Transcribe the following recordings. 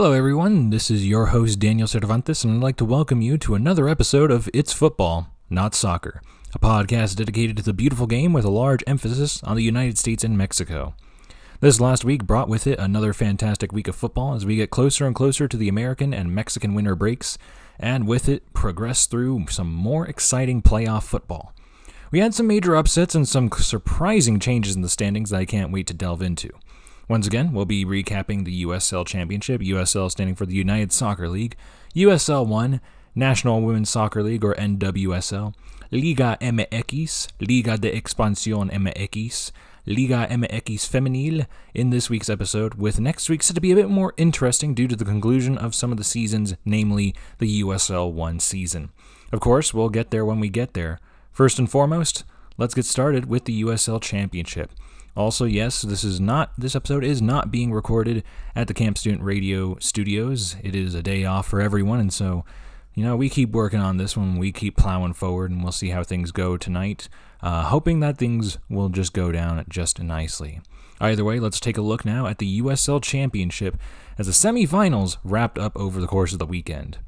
Hello everyone, this is your host Daniel Cervantes, and I'd like to welcome you to another episode of It's Football, Not Soccer, a podcast dedicated to the beautiful game with a large emphasis on the United States and Mexico. This last week brought with it another fantastic week of football as we get closer and closer to the American and Mexican winter breaks, and with it progress through some more exciting playoff football. We had some major upsets and some surprising changes in the standings that I can't wait to delve into. Once again, we'll be recapping the USL Championship, USL standing for the United Soccer League, USL 1, National Women's Soccer League, or NWSL, Liga MX, Liga de Expansión MX, Liga MX Femenil in this week's episode, with next week's set to be a bit more interesting due to the conclusion of some of the seasons, namely the USL 1 season. Of course, we'll get there when we get there. First and foremost, let's get started with the USL Championship. Also, yes, this episode is not being recorded at the Camp Student Radio Studios. It is a day off for everyone, and so, we keep working on this one. We keep plowing forward, and we'll see how things go tonight, hoping that things will just go down just nicely. Either way, let's take a look now at the USL Championship as the semifinals wrapped up over the course of the weekend.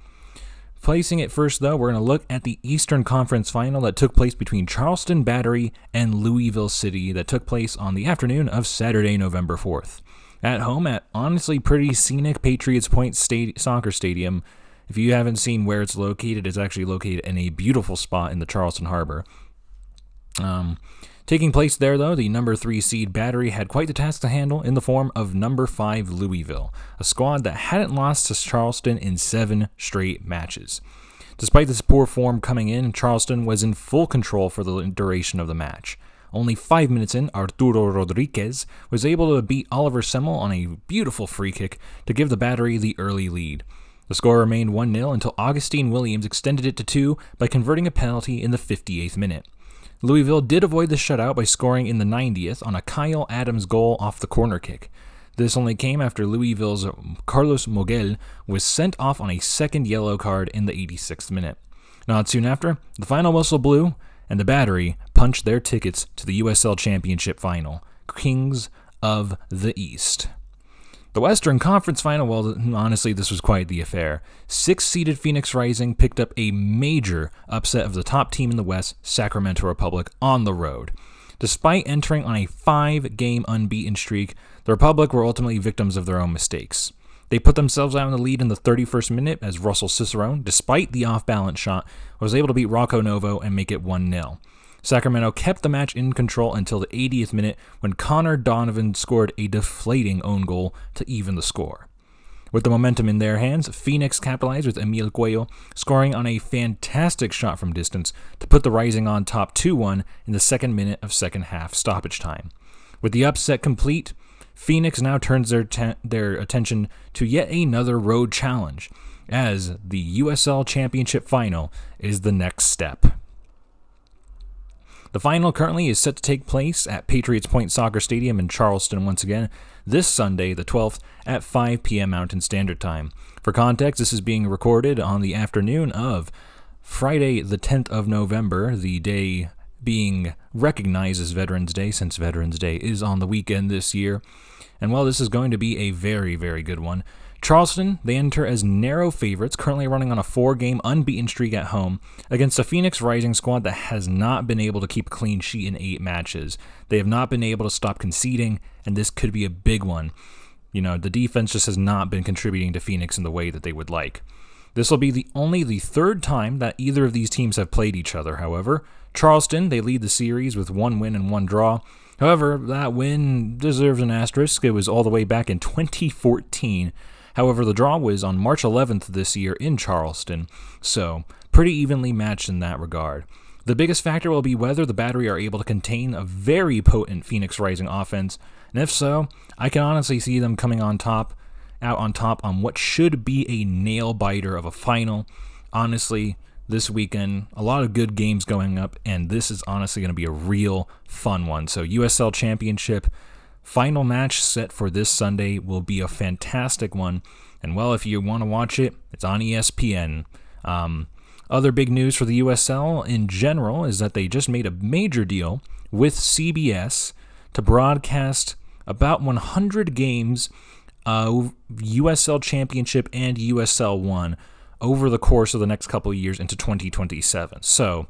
Placing it first, though, we're going to look at the Eastern Conference Final that took place between Charleston Battery and Louisville City that took place on the afternoon of Saturday, November 4th. At home at honestly pretty scenic Patriots Point Soccer Stadium. If you haven't seen where it's located, it's actually located in a beautiful spot in the Charleston Harbor. Taking place there, though, the number 3 seed Battery had quite the task to handle in the form of number 5 Louisville, a squad that hadn't lost to Charleston in 7 straight matches. Despite this poor form coming in, Charleston was in full control for the duration of the match. Only 5 minutes in, Arturo Rodriguez was able to beat Oliver Semmel on a beautiful free kick to give the Battery the early lead. The score remained 1-0 until Augustine Williams extended it to 2 by converting a penalty in the 58th minute. Louisville did avoid the shutout by scoring in the 90th on a Kyle Adams goal off the corner kick. This only came after Louisville's Carlos Moguel was sent off on a second yellow card in the 86th minute. Not soon after, the final whistle blew, and the Battery punched their tickets to the USL Championship Final, Kings of the East. The Western Conference Final, well, honestly, this was quite the affair. 6-seeded Phoenix Rising picked up a major upset of the top team in the West, Sacramento Republic, on the road. Despite entering on a 5-game unbeaten streak, the Republic were ultimately victims of their own mistakes. They put themselves out in the lead in the 31st minute as Russell Cicerone, despite the off-balance shot, was able to beat Rocco Novo and make it 1-0. Sacramento kept the match in control until the 80th minute when Connor Donovan scored a deflating own goal to even the score. With the momentum in their hands, Phoenix capitalized with Emil Cuello scoring on a fantastic shot from distance to put the Rising on top 2-1 in the second minute of second half stoppage time. With the upset complete, Phoenix now turns their attention to yet another road challenge, as the USL Championship Final is the next step. The final currently is set to take place at Patriots Point Soccer Stadium in Charleston once again this Sunday, the 12th, at 5 p.m. Mountain Standard Time. For context, this is being recorded on the afternoon of Friday, the 10th of November, the day being recognized as Veterans Day, since Veterans Day is on the weekend this year. And while this is going to be a very, very good one, Charleston, they enter as narrow favorites, currently running on a 4-game unbeaten streak at home against a Phoenix Rising squad that has not been able to keep a clean sheet in 8 matches. They have not been able to stop conceding, and this could be a big one. The defense just has not been contributing to Phoenix in the way that they would like. This will be the 3rd time that either of these teams have played each other, however. Charleston, they lead the series with 1 win and 1 draw. However, that win deserves an asterisk. It was all the way back in 2014. However, the draw was on March 11th this year in Charleston, so pretty evenly matched in that regard. The biggest factor will be whether the Battery are able to contain a very potent Phoenix Rising offense, and if so, I can honestly see them coming out on top on what should be a nail-biter of a final. Honestly, this weekend, a lot of good games going up, and this is honestly going to be a real fun one. So USL Championship final match set for this Sunday will be a fantastic one, and well, if you want to watch it, it's on ESPN. Other big news for the USL in general is that they just made a major deal with CBS to broadcast about 100 games USL Championship and USL 1 over the course of the next couple of years into 2027. So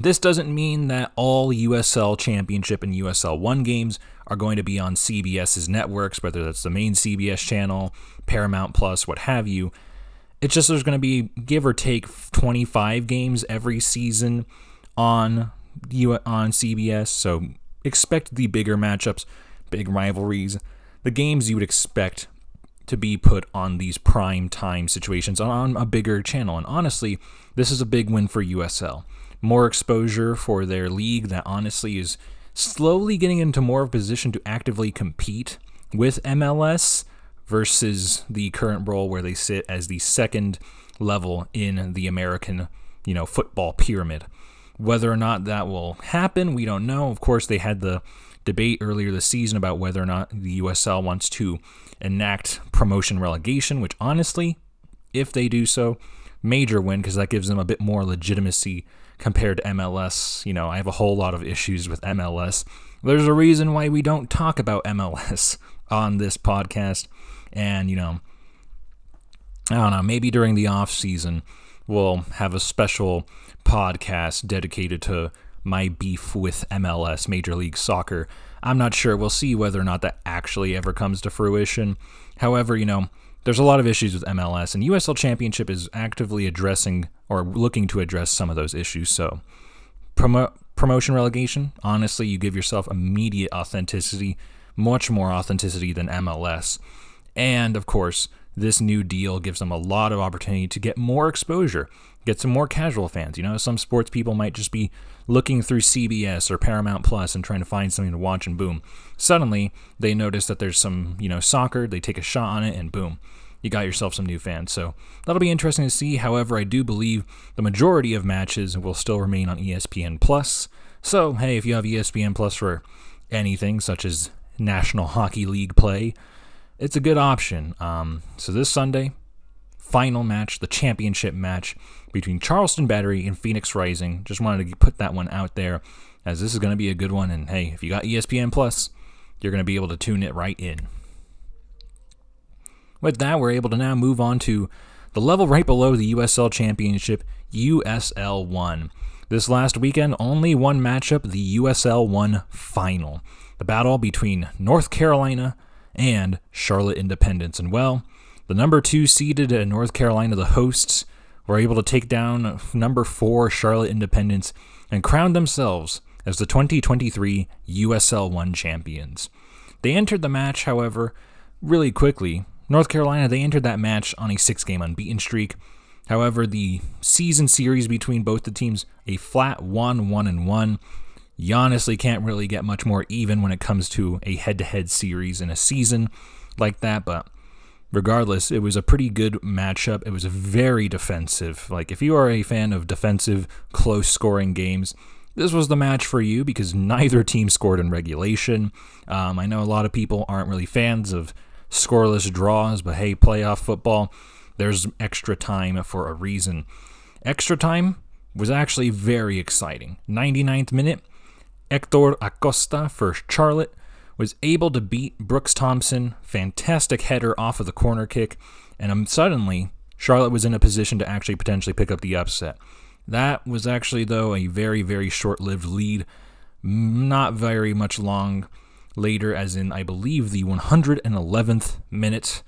this doesn't mean that all USL Championship and USL 1 games are going to be on CBS's networks, whether that's the main CBS channel, Paramount Plus, what have you. It's just there's going to be, give or take, 25 games every season on CBS, so expect the bigger matchups, big rivalries, the games you would expect to be put on these prime time situations on a bigger channel. And honestly, this is a big win for USL. More exposure for their league that honestly is slowly getting into more of a position to actively compete with MLS versus the current role where they sit as the second level in the American, football pyramid. Whether or not that will happen, we don't know. Of course, they had the debate earlier this season about whether or not the USL wants to enact promotion relegation, which honestly, if they do so, major win, because that gives them a bit more legitimacy compared to MLS. I have a whole lot of issues with MLS. There's a reason why we don't talk about MLS on this podcast. And, I don't know, maybe during the off season, we'll have a special podcast dedicated to my beef with MLS, Major League Soccer. I'm not sure. We'll see whether or not that actually ever comes to fruition. However, there's a lot of issues with MLS, and USL Championship is actively addressing or looking to address some of those issues. So promotion relegation, honestly, you give yourself immediate authenticity, much more authenticity than MLS. And of course, this new deal gives them a lot of opportunity to get more exposure, get some more casual fans. Some sports people might just be looking through CBS or Paramount Plus and trying to find something to watch, and boom. Suddenly, they notice that there's some, soccer. They take a shot on it, and boom, you got yourself some new fans. So that'll be interesting to see. However, I do believe the majority of matches will still remain on ESPN Plus. So, hey, if you have ESPN Plus for anything, such as National Hockey League play, it's a good option. So this Sunday, final match, the championship match between Charleston Battery and Phoenix Rising. Just wanted to put that one out there, as this is going to be a good one. And hey, if you got ESPN Plus, you're going to be able to tune it right in. With that, we're able to now move on to the level right below the USL Championship, USL 1. This last weekend, only one matchup, the USL 1 final. The battle between North Carolina and Charlotte Independence. And well, the number 2 seeded in North Carolina, the hosts, were able to take down number 4 Charlotte Independence and crown themselves as the 2023 USL 1 champions. They entered the match, however, really quickly. North Carolina, they entered that match on a 6-game unbeaten streak. However, the season series between both the teams, a flat 1-1-1. You honestly can't really get much more even when it comes to a head-to-head series in a season like that, but regardless, it was a pretty good matchup. It was very defensive. Like, if you are a fan of defensive, close-scoring games, this was the match for you, because neither team scored in regulation. I know a lot of people aren't really fans of scoreless draws, but hey, playoff football, there's extra time for a reason. Extra time was actually very exciting. 99th minute, Hector Acosta for Charlotte was able to beat Brooks Thompson. Fantastic header off of the corner kick. And suddenly, Charlotte was in a position to actually potentially pick up the upset. That was actually, though, a very, very short-lived lead. Not very much long later, as in, I believe, the 111th minute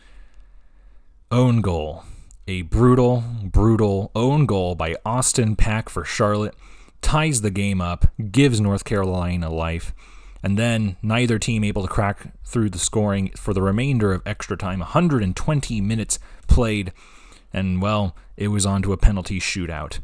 own goal. A brutal, brutal own goal by Austin Pack for Charlotte. Ties the game up, gives North Carolina life, and then neither team able to crack through the scoring for the remainder of extra time. 120 minutes played, and well, it was on to a penalty shootout.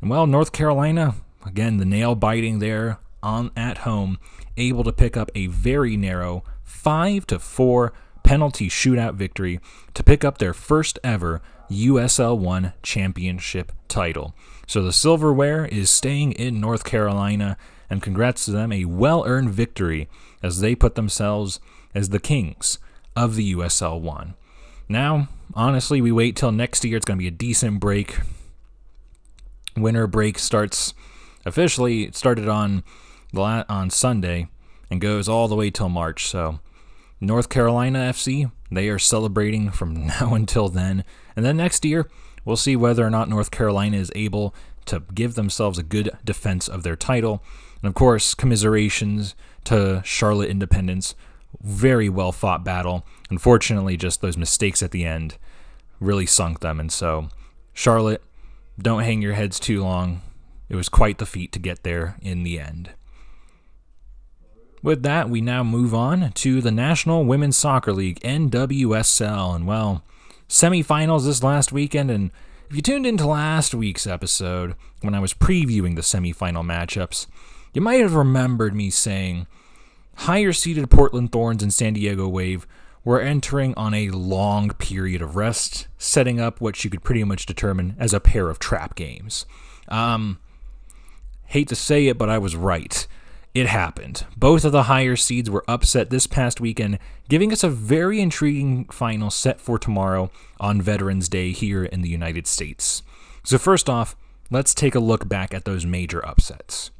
And well, North Carolina, again, the nail biting there at home, able to pick up a very narrow 5-4 penalty shootout victory to pick up their first ever USL 1 championship title. So the silverware is staying in North Carolina, and congrats to them, a well-earned victory as they put themselves as the kings of the USL 1. Now, honestly, we wait till next year. It's going to be a decent break. Winter break starts officially. It started on Sunday and goes all the way till March. So North Carolina FC, they are celebrating from now until then. And then next year, we'll see whether or not North Carolina is able to give themselves a good defense of their title. And of course, commiserations to Charlotte Independence. Very well fought battle. Unfortunately, just those mistakes at the end really sunk them. And so, Charlotte, don't hang your heads too long. It was quite the feat to get there in the end. With that, we now move on to the National Women's Soccer League, NWSL. And well, semifinals this last weekend. And if you tuned into last week's episode, when I was previewing the semifinal matchups, you might have remembered me saying higher-seeded Portland Thorns and San Diego Wave were entering on a long period of rest, setting up what you could pretty much determine as a pair of trap games. Hate to say it, but I was right. It happened. Both of the higher seeds were upset this past weekend, giving us a very intriguing final set for tomorrow on Veterans Day here in the United States. So first off, let's take a look back at those major upsets.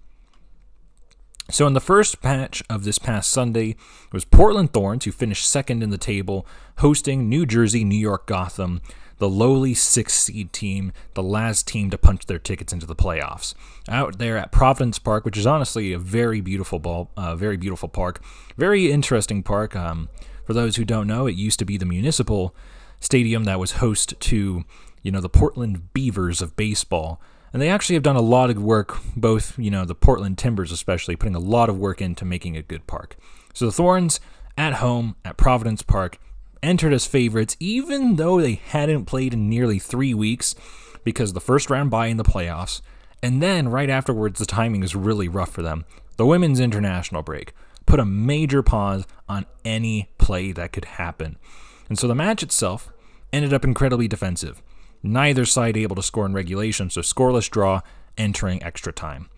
So in the first match of this past Sunday, it was Portland Thorns, who finished second in the table, hosting New Jersey New York Gotham, the lowly 6th seed team, the last team to punch their tickets into the playoffs. Out there at Providence Park, which is honestly a very beautiful park, very interesting park. For those who don't know, it used to be the municipal stadium that was host to, the Portland Beavers of baseball. And they actually have done a lot of work, both, the Portland Timbers especially, putting a lot of work into making a good park. So the Thorns, at home at Providence Park, entered as favorites, even though they hadn't played in nearly 3 weeks because the first round bye in the playoffs. And then right afterwards, the timing is really rough for them. The women's international break put a major pause on any play that could happen. And so the match itself ended up incredibly defensive. Neither side able to score in regulation, so scoreless draw entering extra time.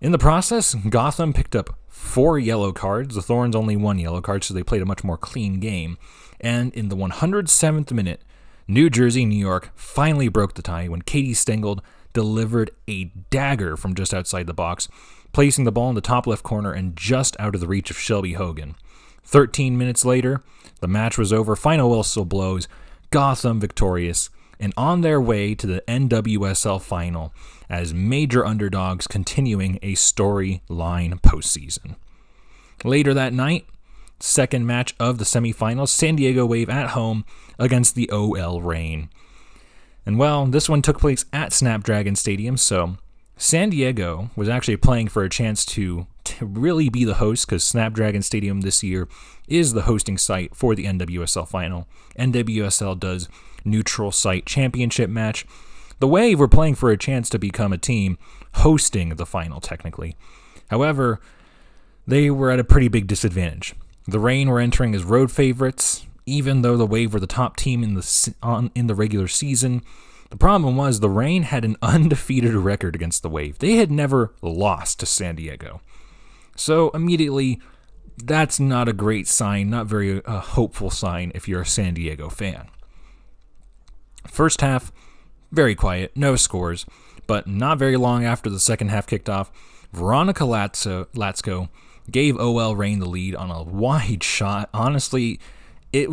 In the process, Gotham picked up 4 yellow cards. The Thorns only 1 yellow card, so they played a much more clean game. And in the 107th minute, New Jersey, New York finally broke the tie when Katie Stengel delivered a dagger from just outside the box, placing the ball in the top left corner and just out of the reach of Shelby Hogan. 13 minutes later, the match was over. Final whistle blows. Gotham victorious and on their way to the NWSL final as major underdogs continuing a storyline postseason. Later that night, second match of the semifinals, San Diego Wave at home against the OL Reign. And well, this one took place at Snapdragon Stadium, so San Diego was actually playing for a chance to really be the host, because Snapdragon Stadium this year is the hosting site for the NWSL final. NWSL does neutral site championship match. The Wave were playing for a chance to become a team hosting the final technically. However, they were at a pretty big disadvantage. The Reign were entering as road favorites, even though the Wave were the top team in the regular season. The problem was the Reign had an undefeated record against the Wave. They had never lost to San Diego. So immediately, that's not a great sign, not very hopeful sign if you're a San Diego fan. First half, very quiet, no scores, but not very long after the second half kicked off, Veronica Latsko gave OL Reign the lead on a wide shot. Honestly, it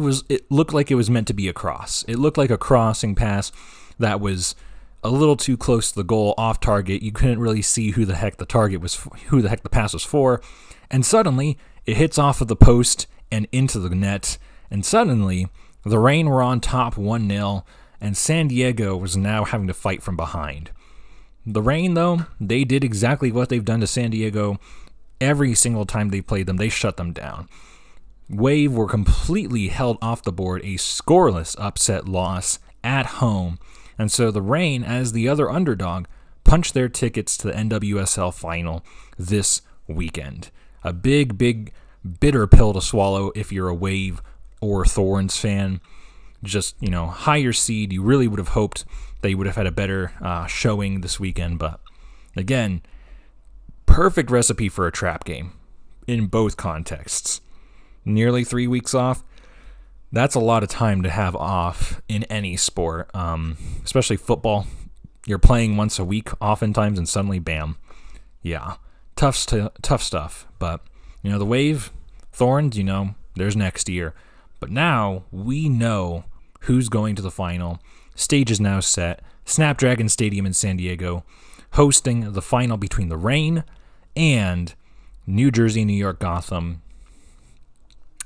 looked like it was meant to be a cross. It looked like a crossing pass that was a little too close to the goal, off target. You couldn't really see who the heck the pass was for. And suddenly, it hits off of the post and into the net. And suddenly, the Reign were on top 1-0, and San Diego was now having to fight from behind. The Reign, though, they did exactly what they've done to San Diego. Every single time they played them, they shut them down. Wave were completely held off the board, a scoreless upset loss at home. And so the Reign, as the other underdog, punched their tickets to the NWSL final this weekend. A big, big, bitter pill to swallow if you're a Wave or Thorns fan. Just, higher seed, you really would have hoped they would have had a better showing this weekend. But again, perfect recipe for a trap game in both contexts. Nearly 3 weeks off. That's a lot of time to have off in any sport, especially football. You're playing once a week oftentimes and suddenly, bam. Yeah, tough stuff. But, the Wave, Thorns, There's next year. But now we know who's going to the final. Stage is now set. Snapdragon Stadium in San Diego, hosting the final between the Reign and New Jersey New York Gotham.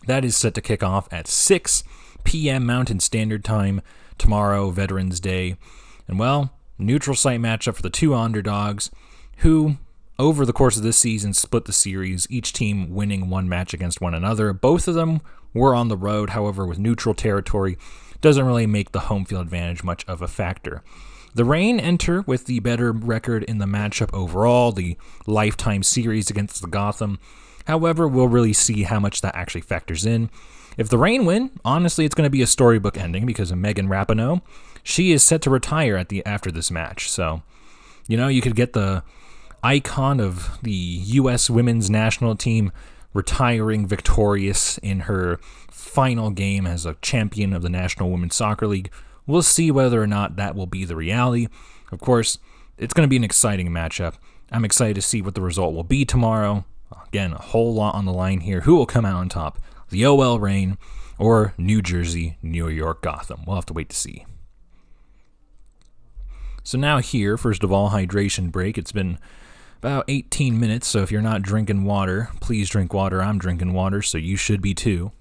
That is set to kick off at 6 p.m. Mountain Standard Time tomorrow, Veterans Day. And, well, neutral site matchup for the two underdogs who, over the course of this season, split the series, each team winning one match against one another. Both of them were on the road, however, with neutral territory. Doesn't really make the home field advantage much of a factor. The Reign enter with the better record in the matchup overall, the lifetime series against the Gotham. However, we'll really see how much that actually factors in. If the Reign win, honestly, it's going to be a storybook ending because of Megan Rapinoe. She is set to retire after this match. So, you know, you could get the icon of the U.S. women's national team retiring victorious in her final game as a champion of the National Women's Soccer League. We'll see whether or not that will be the reality. Of course, it's going to be an exciting matchup. I'm excited to see what the result will be tomorrow. Again, a whole lot on the line here. Who will come out on top? The OL Reign or New Jersey, New York, Gotham? We'll have to wait to see. So now here, first of all, hydration break. It's been about 18 minutes, so if you're not drinking water, please drink water. I'm drinking water, so you should be too.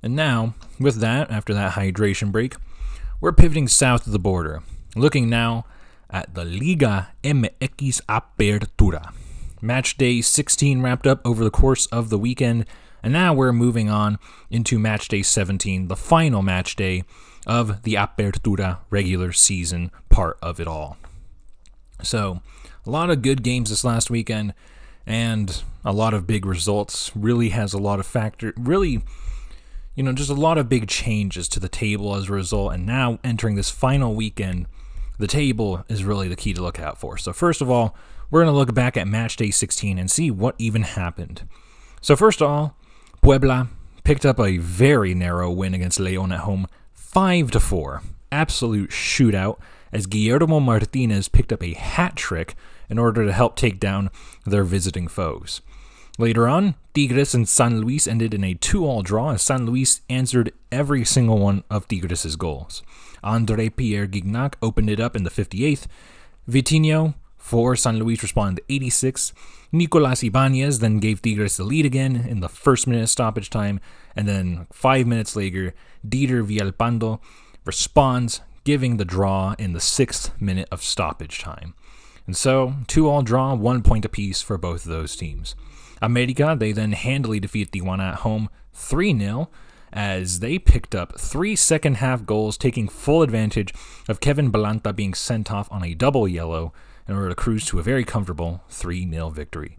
And now, with that, after that hydration break, we're pivoting south of the border, looking now at the Liga MX Apertura. Match day 16 wrapped up over the course of the weekend, and now we're moving on into match day 17, the final match day of the Apertura regular season part of it all. So, a lot of good games this last weekend, and a lot of big results. Really has a lot of factor. Really, you know, just a lot of big changes to the table as a result. And now entering this final weekend, the table is really the key to look out for. So first of all, we're going to look back at match day 16 and see what even happened. So first of all, Puebla picked up a very narrow win against León at home, 5-4. Absolute shootout as Guillermo Martinez picked up a hat trick in order to help take down their visiting foes. Later on, Tigres and San Luis ended in a 2-2 draw as San Luis answered every single one of Tigres' goals. André Pierre Gignac opened it up in the 58th. Vitinho for San Luis responded in the 86th. Nicolas Ibanez then gave Tigres the lead again in the first minute stoppage time. And then 5 minutes later, Dieter Villalpando responds, giving the draw in the 6th minute of stoppage time. And so, 2-2 draw, 1 point apiece for both of those teams. America, they then handily defeat Tijuana at home 3-0 as they picked up 3 second-half goals, taking full advantage of Kevin Balanta being sent off on a double yellow in order to cruise to a very comfortable 3-0 victory.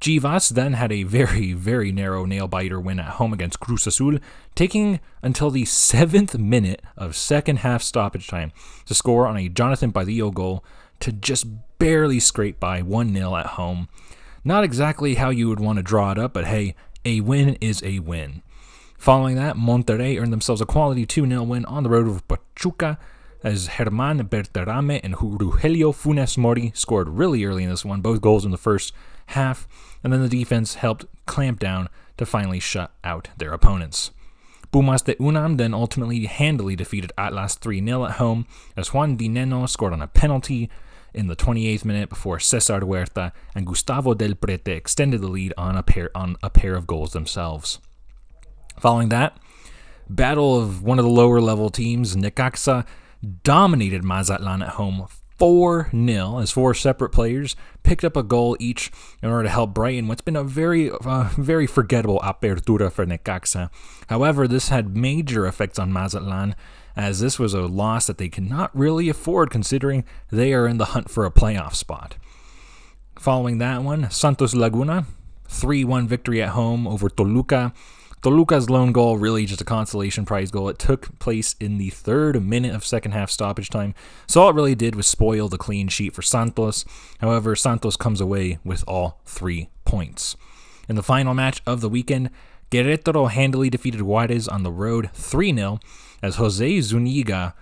Chivas then had a very, very narrow nail-biter win at home against Cruz Azul, taking until the 7th minute of second-half stoppage time to score on a Jonathan Badillo goal to just barely scrape by 1-0 at home. Not exactly how you would want to draw it up, but hey, a win is a win. Following that, Monterrey earned themselves a quality 2-0 win on the road with Pachuca as Germán Berterame and Rogelio Funes Mori scored really early in this one, both goals in the first half, and then the defense helped clamp down to finally shut out their opponents. Pumas de Unam then ultimately handily defeated Atlas 3-0 at home as Juan Dineno scored on a penalty in the 28th minute before Cesar Huerta and Gustavo Del Prete extended the lead on a pair of goals themselves. Following that, battle of one of the lower-level teams, Necaxa dominated Mazatlan at home 4-0 as 4 separate players picked up a goal each in order to help brighten what's been a very forgettable Apertura for Necaxa. However, this had major effects on Mazatlan, as this was a loss that they cannot really afford considering they are in the hunt for a playoff spot. Following that one, Santos Laguna, 3-1 victory at home over Toluca. Toluca's lone goal, really just a consolation prize goal. It took place in the 3rd minute of second half stoppage time, so all it really did was spoil the clean sheet for Santos. However, Santos comes away with all 3 points. In the final match of the weekend, Querétaro handily defeated Juárez on the road 3-0, as Jose Zuniga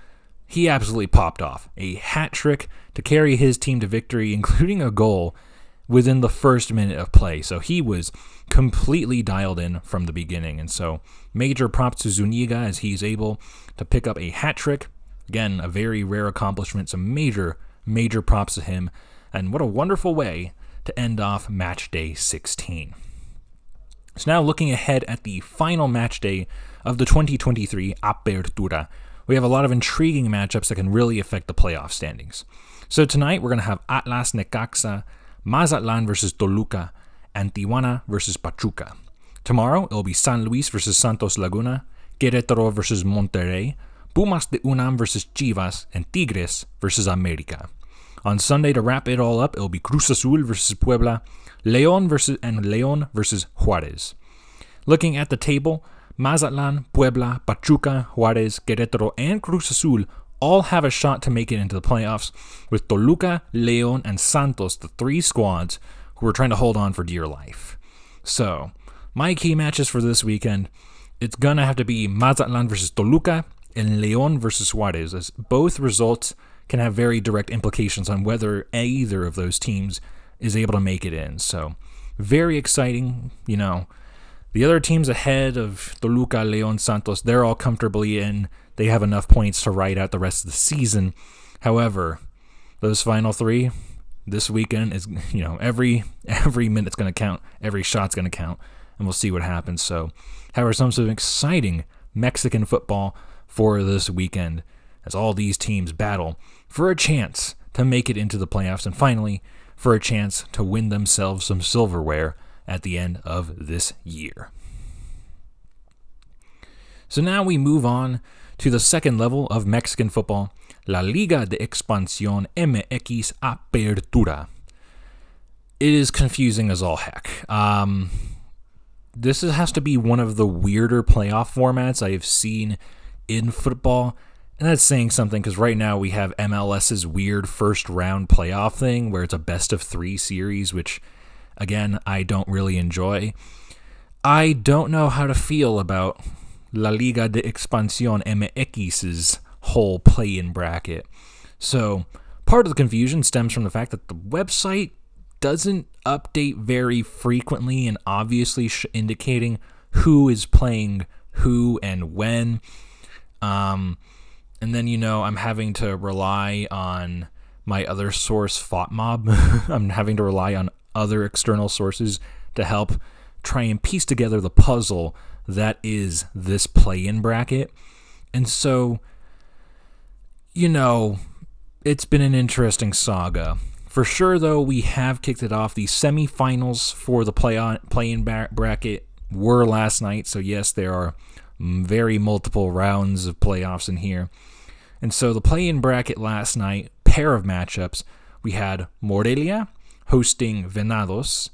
he absolutely popped off. A hat trick to carry his team to victory, including a goal within the first minute of play. So he was completely dialed in from the beginning. And so major props to Zuniga as he's able to pick up a hat trick. Again, a very rare accomplishment. So major, major props to him. And what a wonderful way to end off match day 16. So now looking ahead at the final match day of the 2023 Apertura, we have a lot of intriguing matchups that can really affect the playoff standings. So tonight we're going to have Atlas Necaxa, Mazatlán versus Toluca, and Tijuana versus Pachuca. Tomorrow it'll be San Luis versus Santos Laguna, Querétaro versus Monterrey, Pumas de UNAM versus Chivas, and Tigres versus América. On Sunday, to wrap it all up, it'll be Cruz Azul versus Puebla, León versus Juárez. Looking at the table, Mazatlán, Puebla, Pachuca, Juárez, Querétaro, and Cruz Azul all have a shot to make it into the playoffs, with Toluca, León, and Santos, the three squads who are trying to hold on for dear life. So, my key matches for this weekend, it's going to have to be Mazatlán versus Toluca and León versus Juárez, as both results can have very direct implications on whether either of those teams is able to make it in. So, very exciting, you know. The other teams ahead of Toluca, León, Santos, they're all comfortably in. They have enough points to ride out the rest of the season. However, those final three this weekend is, you know, every minute's going to count. Every shot's going to count. And we'll see what happens. So, however, some exciting Mexican football for this weekend as all these teams battle for a chance to make it into the playoffs. And finally, for a chance to win themselves some silverware at the end of this year. So now we move on to the second level of Mexican football, La Liga de Expansión MX Apertura. It is confusing as all heck. This has to be one of the weirder playoff formats I have seen in football. And that's saying something, because right now we have MLS's weird first round playoff thing where it's a best of three series, which, again, I don't really enjoy. I don't know how to feel about La Liga de Expansión MX's whole play-in bracket. So, part of the confusion stems from the fact that the website doesn't update very frequently and obviously indicating who is playing who and when. And then, you know, I'm having to rely on my other source, FOTMOB. I'm having to rely on other external sources to help try and piece together the puzzle that is this play-in bracket. And so, you know, it's been an interesting saga. For sure, though, we have kicked it off. The semifinals for the play-in bracket were last night. So, yes, there are very multiple rounds of playoffs in here. And so the play-in bracket last night, pair of matchups, we had Morelia hosting Venados.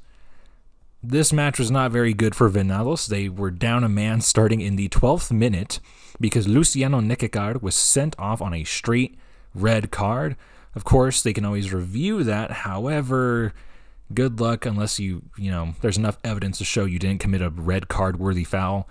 This match was not very good for Venados. They were down a man starting in the 12th minute because Luciano Nequecar was sent off on a straight red card. Of course, they can always review that. However, good luck unless you know, there's enough evidence to show you didn't commit a red card worthy foul.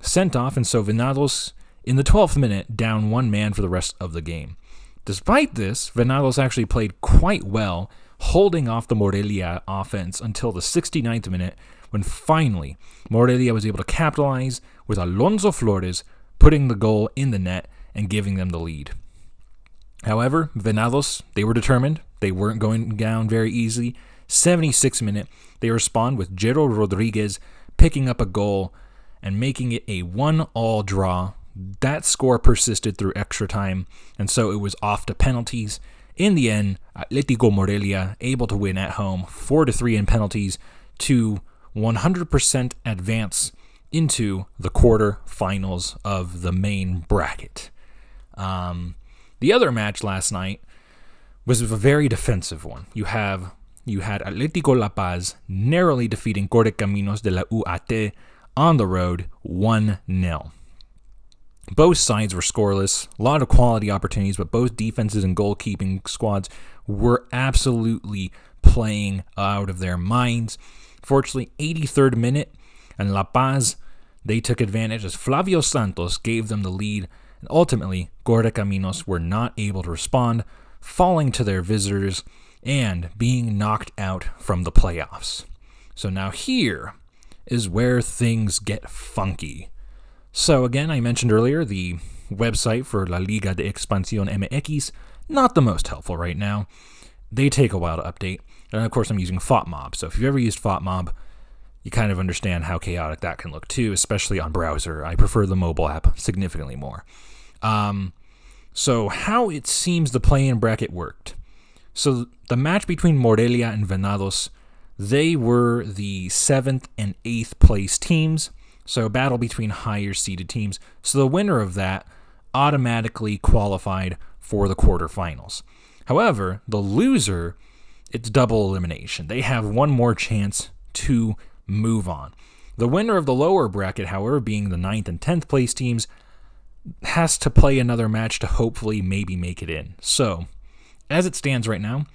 Sent off, and so Venados in the 12th minute, down one man for the rest of the game. Despite this, Venados actually played quite well, holding off the Morelia offense until the 69th minute, when finally Morelia was able to capitalize with Alonso Flores putting the goal in the net and giving them the lead. However, Venados, they were determined. They weren't going down very easily. 76th minute, they respond with Gerald Rodriguez picking up a goal and making it a 1-1 draw. That score persisted through extra time, and so it was off to penalties. In the end, Atlético Morelia able to win at home 4-3 in penalties to 100% advance into the quarterfinals of the main bracket. The other match last night was a very defensive one. You had Atlético La Paz narrowly defeating Correcaminos de la UAT on the road, 1-0. Both sides were scoreless, a lot of quality opportunities, but both defenses and goalkeeping squads were absolutely playing out of their minds. Fortunately, 83rd minute, and La Paz, they took advantage as Flavio Santos gave them the lead and ultimately Guardacaminos were not able to respond, falling to their visitors and being knocked out from the playoffs. So now here is where things get funky. So again, I mentioned earlier, the website for La Liga de Expansión MX, not the most helpful right now. They take a while to update. And of course, I'm using FOTMOB. So if you've ever used FOTMOB, you kind of understand how chaotic that can look too, especially on browser. I prefer the mobile app significantly more. So how it seems the play-in bracket worked. So the match between Morelia and Venados, they were the 7th and 8th place teams. So a battle between higher seeded teams. So the winner of that automatically qualified for the quarterfinals. However, the loser, it's double elimination. They have one more chance to move on. The winner of the lower bracket, however, being the 9th and 10th place teams, has to play another match to hopefully maybe make it in. So, as it stands right now,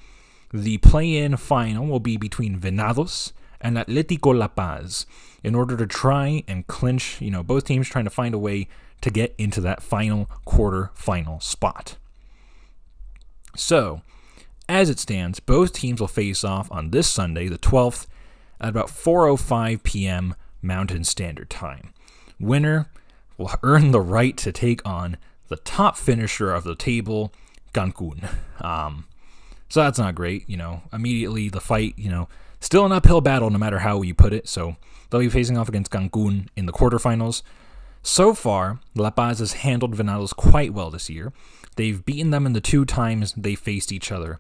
the play-in final will be between Venados and Atlético La Paz in order to try and clinch, both teams trying to find a way to get into that final quarter-final spot. So, as it stands, both teams will face off on this Sunday, the 12th, at about 4:05 p.m. Mountain Standard Time. Winner will earn the right to take on the top finisher of the table, Cancun. So that's not great, Immediately the fight, still an uphill battle no matter how you put it. So they'll be facing off against Cancun in the quarterfinals. So far, La Paz has handled Venados quite well this year. They've beaten them in the two times they faced each other.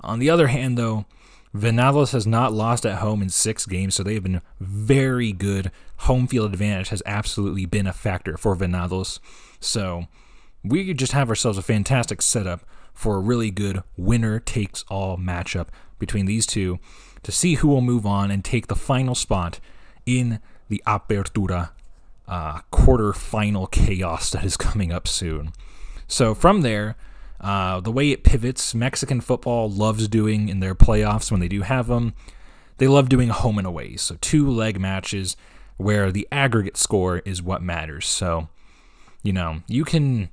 On the other hand, though, Venados has not lost at home in 6 games, so they have been very good. Home field advantage has absolutely been a factor for Venados. So we could just have ourselves a fantastic setup for a really good winner-takes-all matchup between these two to see who will move on and take the final spot in the Apertura quarterfinal chaos that is coming up soon. So from there, the way it pivots, Mexican football loves doing in their playoffs when they do have them, they love doing home and away. So 2-leg matches where the aggregate score is what matters. So, you can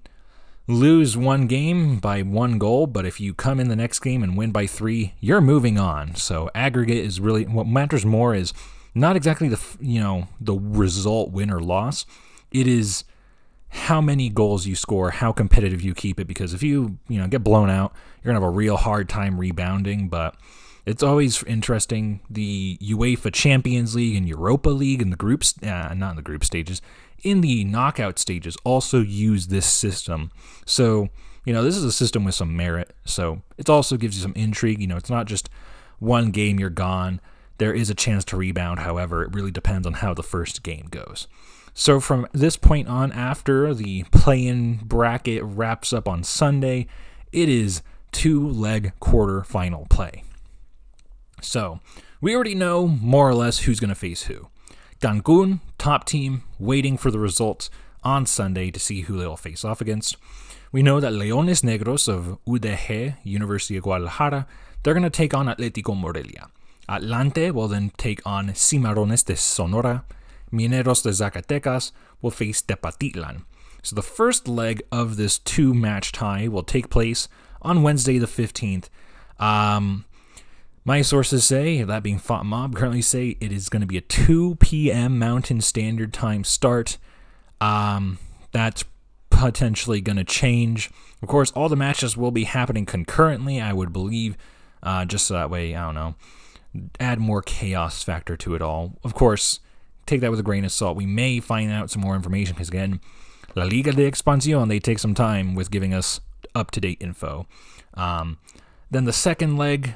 lose one game by 1 goal, but if you come in the next game and win by 3, you're moving on. So aggregate is really, what matters more is not exactly the result, win or loss. It is how many goals you score, how competitive you keep it, because if you, get blown out, you're going to have a real hard time rebounding, but it's always interesting. The UEFA Champions League and Europa League and in the knockout stages also use this system. So, this is a system with some merit, so it also gives you some intrigue. It's not just one game, you're gone. There is a chance to rebound, however, it really depends on how the first game goes. So from this point on, after the play-in bracket wraps up on Sunday, it is 2-leg quarter-final play. So we already know more or less who's going to face who. Cancun, top team, waiting for the results on Sunday to see who they'll face off against. We know that Leones Negros of UDG, University of Guadalajara, they're going to take on Atlético Morelia. Atlante will then take on Cimarrones de Sonora. Mineros de Zacatecas will face Tepatitlan. So the first leg of this 2-match tie will take place on Wednesday the 15th. My sources say, that being FOTMOB, currently say it is going to be a 2 p.m. Mountain Standard Time start. That's potentially going to change. Of course, all the matches will be happening concurrently, I would believe, just so that way, add more chaos factor to it all. Of course, take that with a grain of salt. We may find out some more information because, again, La Liga de Expansión, they take some time with giving us up-to-date info. Then the second leg,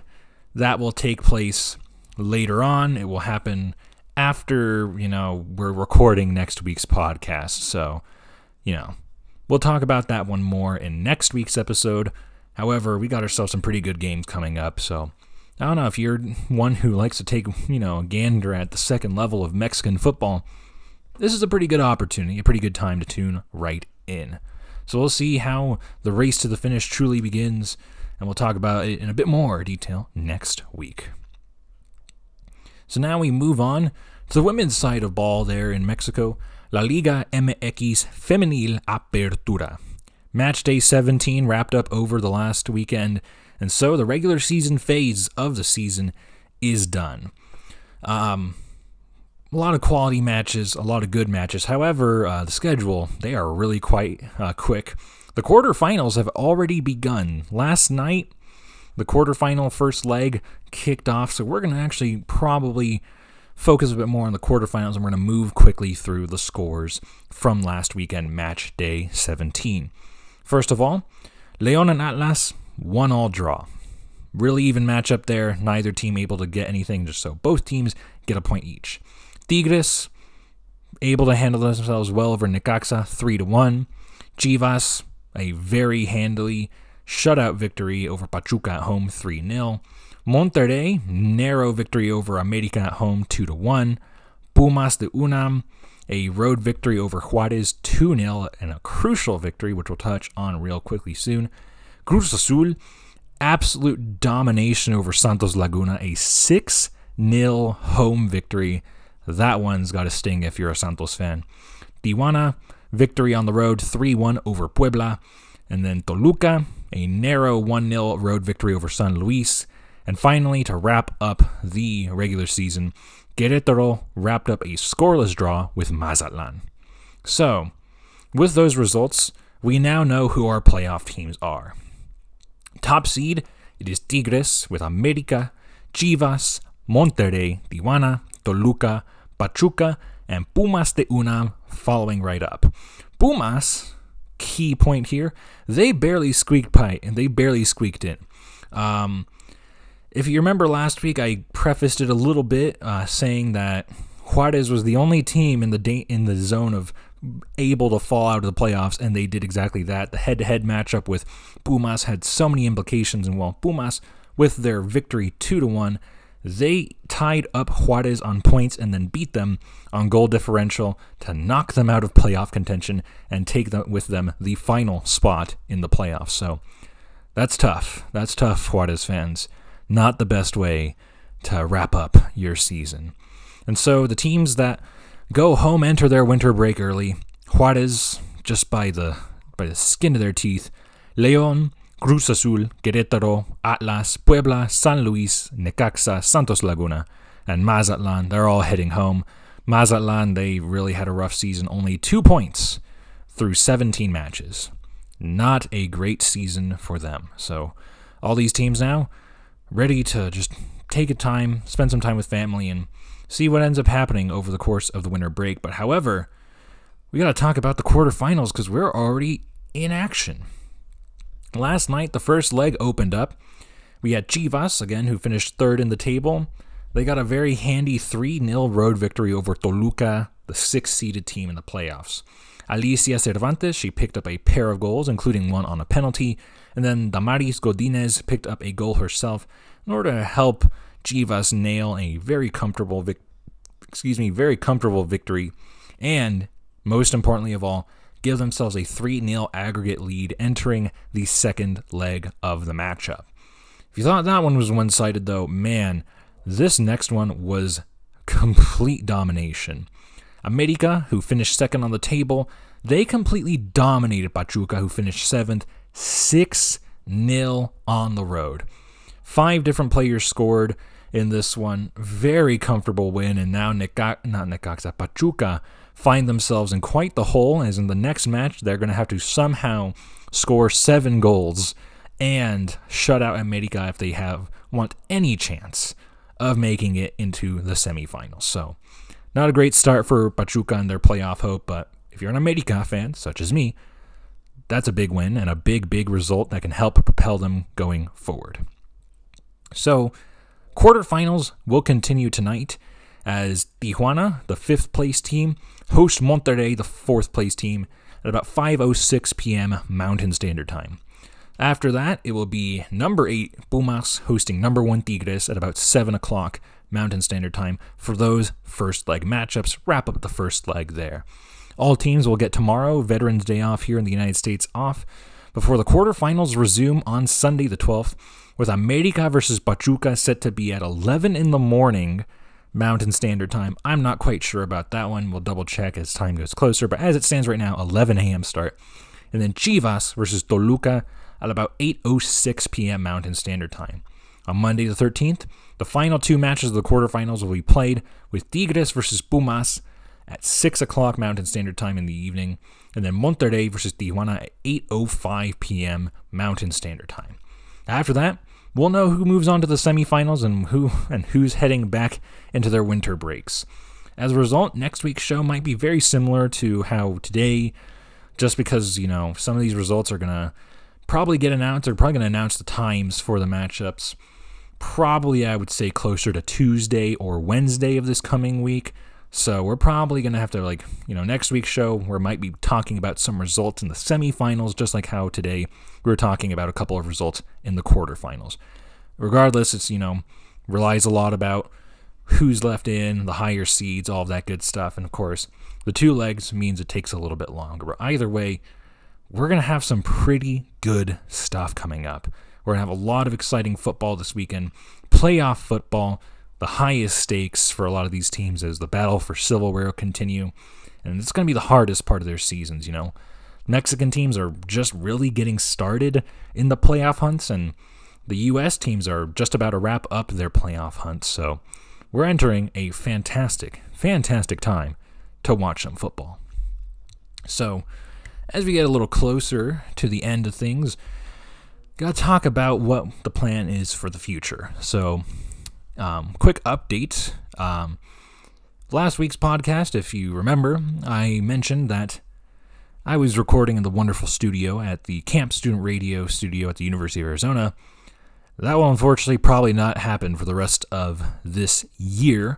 that will take place later on. It will happen after, we're recording next week's podcast. So, we'll talk about that one more in next week's episode. However, we got ourselves some pretty good games coming up, so I don't know if you're one who likes to take, a gander at the second level of Mexican football. This is a pretty good opportunity, a pretty good time to tune right in. So we'll see how the race to the finish truly begins, and we'll talk about it in a bit more detail next week. So now we move on to the women's side of ball there in Mexico, La Liga MX Femenil Apertura. Match Day 17 wrapped up over the last weekend, and so the regular season phase of the season is done. A lot of quality matches, a lot of good matches. However, the schedule, they are really quite quick. The quarterfinals have already begun. Last night, the quarterfinal first leg kicked off, so we're going to actually probably focus a bit more on the quarterfinals, and we're going to move quickly through the scores from last weekend, Match Day 17. First of all, León and Atlas, 1-1 draw. Really even matchup there. Neither team able to get anything, just so both teams get a point each. Tigres, able to handle themselves well over Necaxa, 3-1. Chivas, a very handily shutout victory over Pachuca at home, 3-0. Monterrey, narrow victory over America at home, 2-1. Pumas de Unam, a road victory over Juarez, 2-0, and a crucial victory, which we'll touch on real quickly soon. Cruz Azul, absolute domination over Santos Laguna, a 6-0 home victory. That one's got a sting if you're a Santos fan. Tijuana, victory on the road, 3-1 over Puebla. And then Toluca, a narrow 1-0 road victory over San Luis. And finally, to wrap up the regular season, Querétaro wrapped up a scoreless draw with Mazatlán. So, with those results, we now know who our playoff teams are. Top seed, it is Tigres with América, Chivas, Monterrey, Tijuana, Toluca, Pachuca, and Pumas de Unam following right up. Pumas, key point here, they barely squeaked by, and they barely squeaked in. If you remember last week, I prefaced it a little bit saying that Juarez was the only team in the zone of able to fall out of the playoffs, and they did exactly that. The head-to-head matchup with Pumas had so many implications, and while Pumas, with their victory 2-1, they tied up Juarez on points and then beat them on goal differential to knock them out of playoff contention and take them, with them, the final spot in the playoffs. So that's tough. That's tough, Juarez fans. Not the best way to wrap up your season. And so the teams that go home enter their winter break early. Juarez, just by the skin of their teeth. León, Cruz Azul, Querétaro, Atlas, Puebla, San Luis, Necaxa, Santos Laguna, and Mazatlán. They're all heading home. Mazatlán, they really had a rough season. Only 2 points through 17 matches. Not a great season for them. So all these teams now ready to just take a time, spend some time with family, and see what ends up happening over the course of the winter break. But however, we got to talk about the quarterfinals because we're already in action. Last night, the first leg opened up. We had Chivas, again, who finished third in the table. They got a very handy 3-0 road victory over Toluca, the sixth-seeded team in the playoffs. Alicia Cervantes, she picked up a pair of goals, including one on a penalty, and then Damaris Godinez picked up a goal herself in order to help Chivas nail a very comfortable victory, and most importantly of all, give themselves a 3-0 aggregate lead entering the second leg of the matchup. If you thought that one was one-sided though, man, this next one was complete domination. America, who finished second on the table, they completely dominated Pachuca, who finished 7th, 6-0 on the road. 5 different players scored in this one. Very comfortable win, and now Pachuca find themselves in quite the hole, as in the next match, they're going to have to somehow score 7 goals and shut out America if they want any chance of making it into the semifinals. So, not a great start for Pachuca and their playoff hope, but if you're an America fan, such as me, that's a big win and a big, big result that can help propel them going forward. So, quarterfinals will continue tonight as Tijuana, the 5th-place team, host Monterrey, the 4th-place team, at about 5:06 p.m. Mountain Standard Time. After that, it will be number 8 Pumas hosting number 1 Tigres at about 7 o'clock Mountain Standard Time for those first leg matchups. Wrap up the first leg there. All teams will get tomorrow, Veterans Day off here in the United States, off before the quarterfinals resume on Sunday the 12th, with America versus Pachuca set to be at 11 in the morning Mountain Standard Time. I'm not quite sure about that one. We'll double check as time goes closer, but as it stands right now, 11 a.m. start. And then Chivas versus Toluca at about 8:06 p.m. Mountain Standard Time. On Monday the 13th, the final two matches of the quarterfinals will be played with Tigres versus Pumas at 6 o'clock Mountain Standard Time in the evening, and then Monterrey versus Tijuana at 8:05 p.m. Mountain Standard Time. After that, we'll know who moves on to the semifinals and who's heading back into their winter breaks. As a result, next week's show might be very similar to how today, just because, you know, some of these results are going to probably get announced. They're probably going to announce the times for the matchups. Probably, I would say, closer to Tuesday or Wednesday of this coming week. So we're probably going to have to, like, you know, next week's show, we might be talking about some results in the semifinals, just like how today we were talking about a couple of results in the quarterfinals. Regardless, it's, you know, relies a lot about who's left in, the higher seeds, all of that good stuff. And, of course, the two legs means it takes a little bit longer. But either way, we're going to have some pretty good stuff coming up. We're going to have a lot of exciting football this weekend. Playoff football. The highest stakes for a lot of these teams as the battle for silverware will continue, and it's going to be the hardest part of their seasons, you know. Mexican teams are just really getting started in the playoff hunts, and the U.S. teams are just about to wrap up their playoff hunts, so we're entering a fantastic, fantastic time to watch some football. So, as we get a little closer to the end of things, gotta talk about what the plan is for the future. So, quick update. Last week's podcast, if you remember, I mentioned that I was recording in the wonderful studio at the Camp Student Radio studio at the University of Arizona. That will unfortunately probably not happen for the rest of this year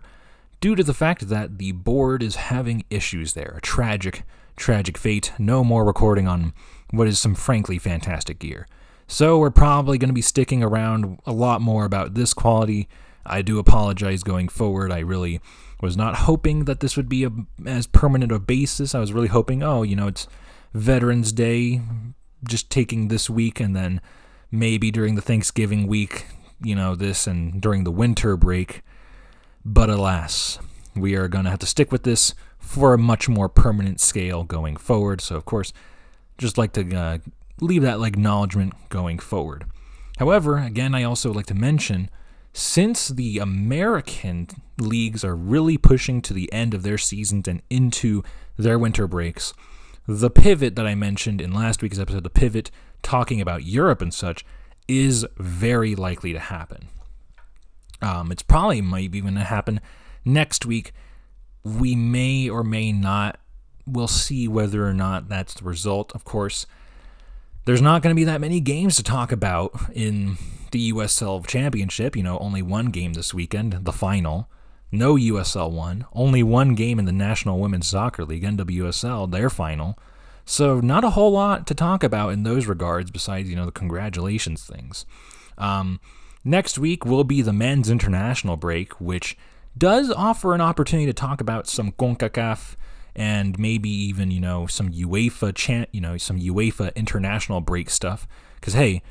due to the fact that the board is having issues there. A tragic, tragic fate. No more recording on what is some frankly fantastic gear. So we're probably going to be sticking around a lot more about this quality. I do apologize going forward. I really was not hoping that this would be as permanent a basis. I was really hoping, it's Veterans Day, just taking this week, and then maybe during the Thanksgiving week, this, and during the winter break. But alas, we are going to have to stick with this for a much more permanent scale going forward. So, of course, just like to leave that acknowledgement going forward. However, again, I also like to mention, since the American leagues are really pushing to the end of their seasons and into their winter breaks, the pivot that I mentioned in last week's episode, the pivot talking about Europe and such, is very likely to happen. It's probably might even happen next week. We may or may not. We'll see whether or not that's the result. Of course, there's not going to be that many games to talk about in the USL Championship, only one game this weekend, the final. No USL 1, only one game in the National Women's Soccer League, NWSL, their final. So not a whole lot to talk about in those regards besides, the congratulations things. Next week will be the men's international break, which does offer an opportunity to talk about some CONCACAF and maybe even, some UEFA some UEFA international break stuff. Because, hey,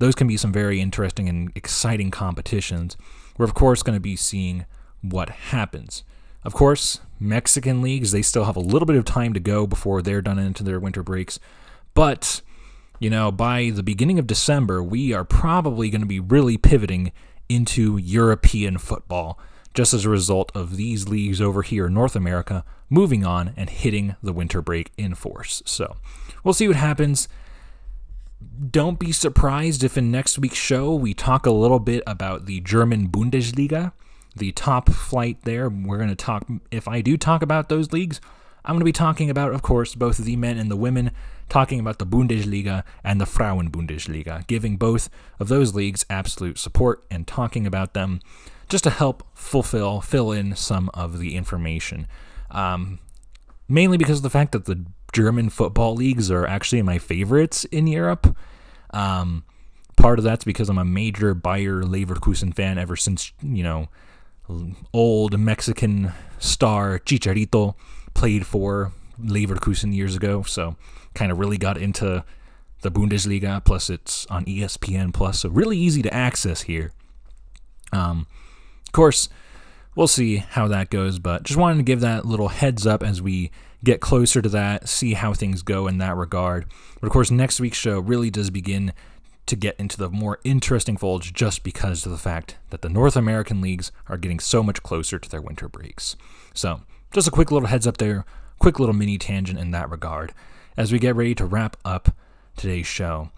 those can be some very interesting and exciting competitions. We're, of course, going to be seeing what happens. Of course, Mexican leagues, they still have a little bit of time to go before they're done into their winter breaks. But, by the beginning of December, we are probably going to be really pivoting into European football, just as a result of these leagues over here in North America moving on and hitting the winter break in force. So we'll see what happens. Don't be surprised if in next week's show we talk a little bit about the German Bundesliga, the top flight there. We're going to talk, if I do talk about those leagues, I'm going to be talking about, of course, both the men and the women, talking about the Bundesliga and the Frauen-Bundesliga, giving both of those leagues absolute support and talking about them just to help fill in some of the information. Mainly because of the fact that the German football leagues are actually my favorites in Europe. Part of that's because I'm a major Bayer Leverkusen fan ever since, old Mexican star Chicharito played for Leverkusen years ago. So kind of really got into the Bundesliga, plus it's on ESPN+, so really easy to access here. Of course, we'll see how that goes, but just wanted to give that little heads up as we get closer to that, see how things go in that regard. But of course, next week's show really does begin to get into the more interesting folds just because of the fact that the North American leagues are getting so much closer to their winter breaks. So just a quick little heads up there, quick little mini tangent in that regard as we get ready to wrap up today's show.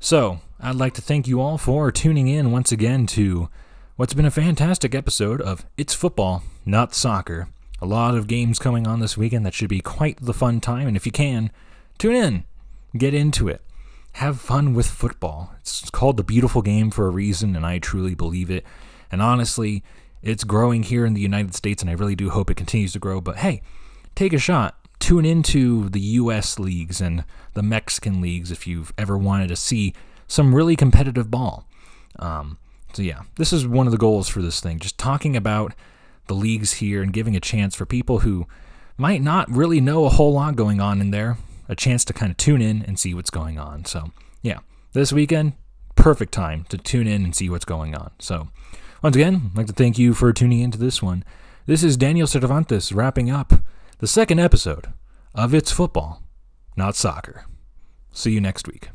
So I'd like to thank you all for tuning in once again to what's been a fantastic episode of It's Football, Not Soccer. A lot of games coming on this weekend that should be quite the fun time, and if you can, tune in, get into it, have fun with football. It's called the beautiful game for a reason, and I truly believe it. And honestly, it's growing here in the United States, and I really do hope it continues to grow. But hey, take a shot. Tune into the U.S. leagues and the Mexican leagues if you've ever wanted to see some really competitive ball. So yeah, this is one of the goals for this thing, just talking about the leagues here and giving a chance for people who might not really know a whole lot going on in there, a chance to kind of tune in and see what's going on. So yeah, this weekend, perfect time to tune in and see what's going on. So once again, I'd like to thank you for tuning into this one. This is Daniel Cervantes wrapping up the second episode of It's Football, Not Soccer. See you next week.